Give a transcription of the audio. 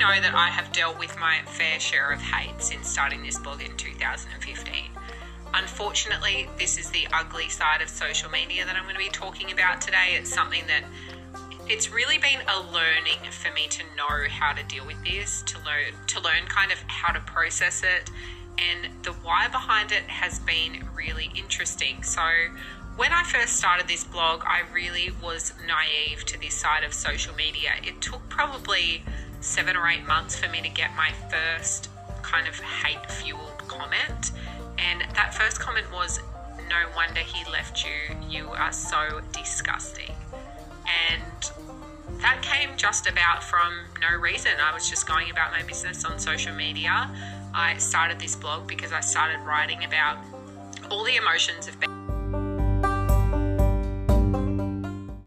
know that I have dealt with my fair share of hate since starting this blog in 2015. Unfortunately, this is the ugly side of social media that I'm going to be talking about today. It's something that it's really been a learning for me to know how to deal with this, to learn kind of how to process it, and the why behind it has been really interesting. So when I first started this blog, I really was naive to this side of social media. It took probably 7 or 8 months for me to get my first kind of hate-fueled comment. And that first comment was, "No wonder he left you. You are so disgusting." And that came just about from no reason. I was just going about my business on social media. I started this blog because I started writing about all the emotions of being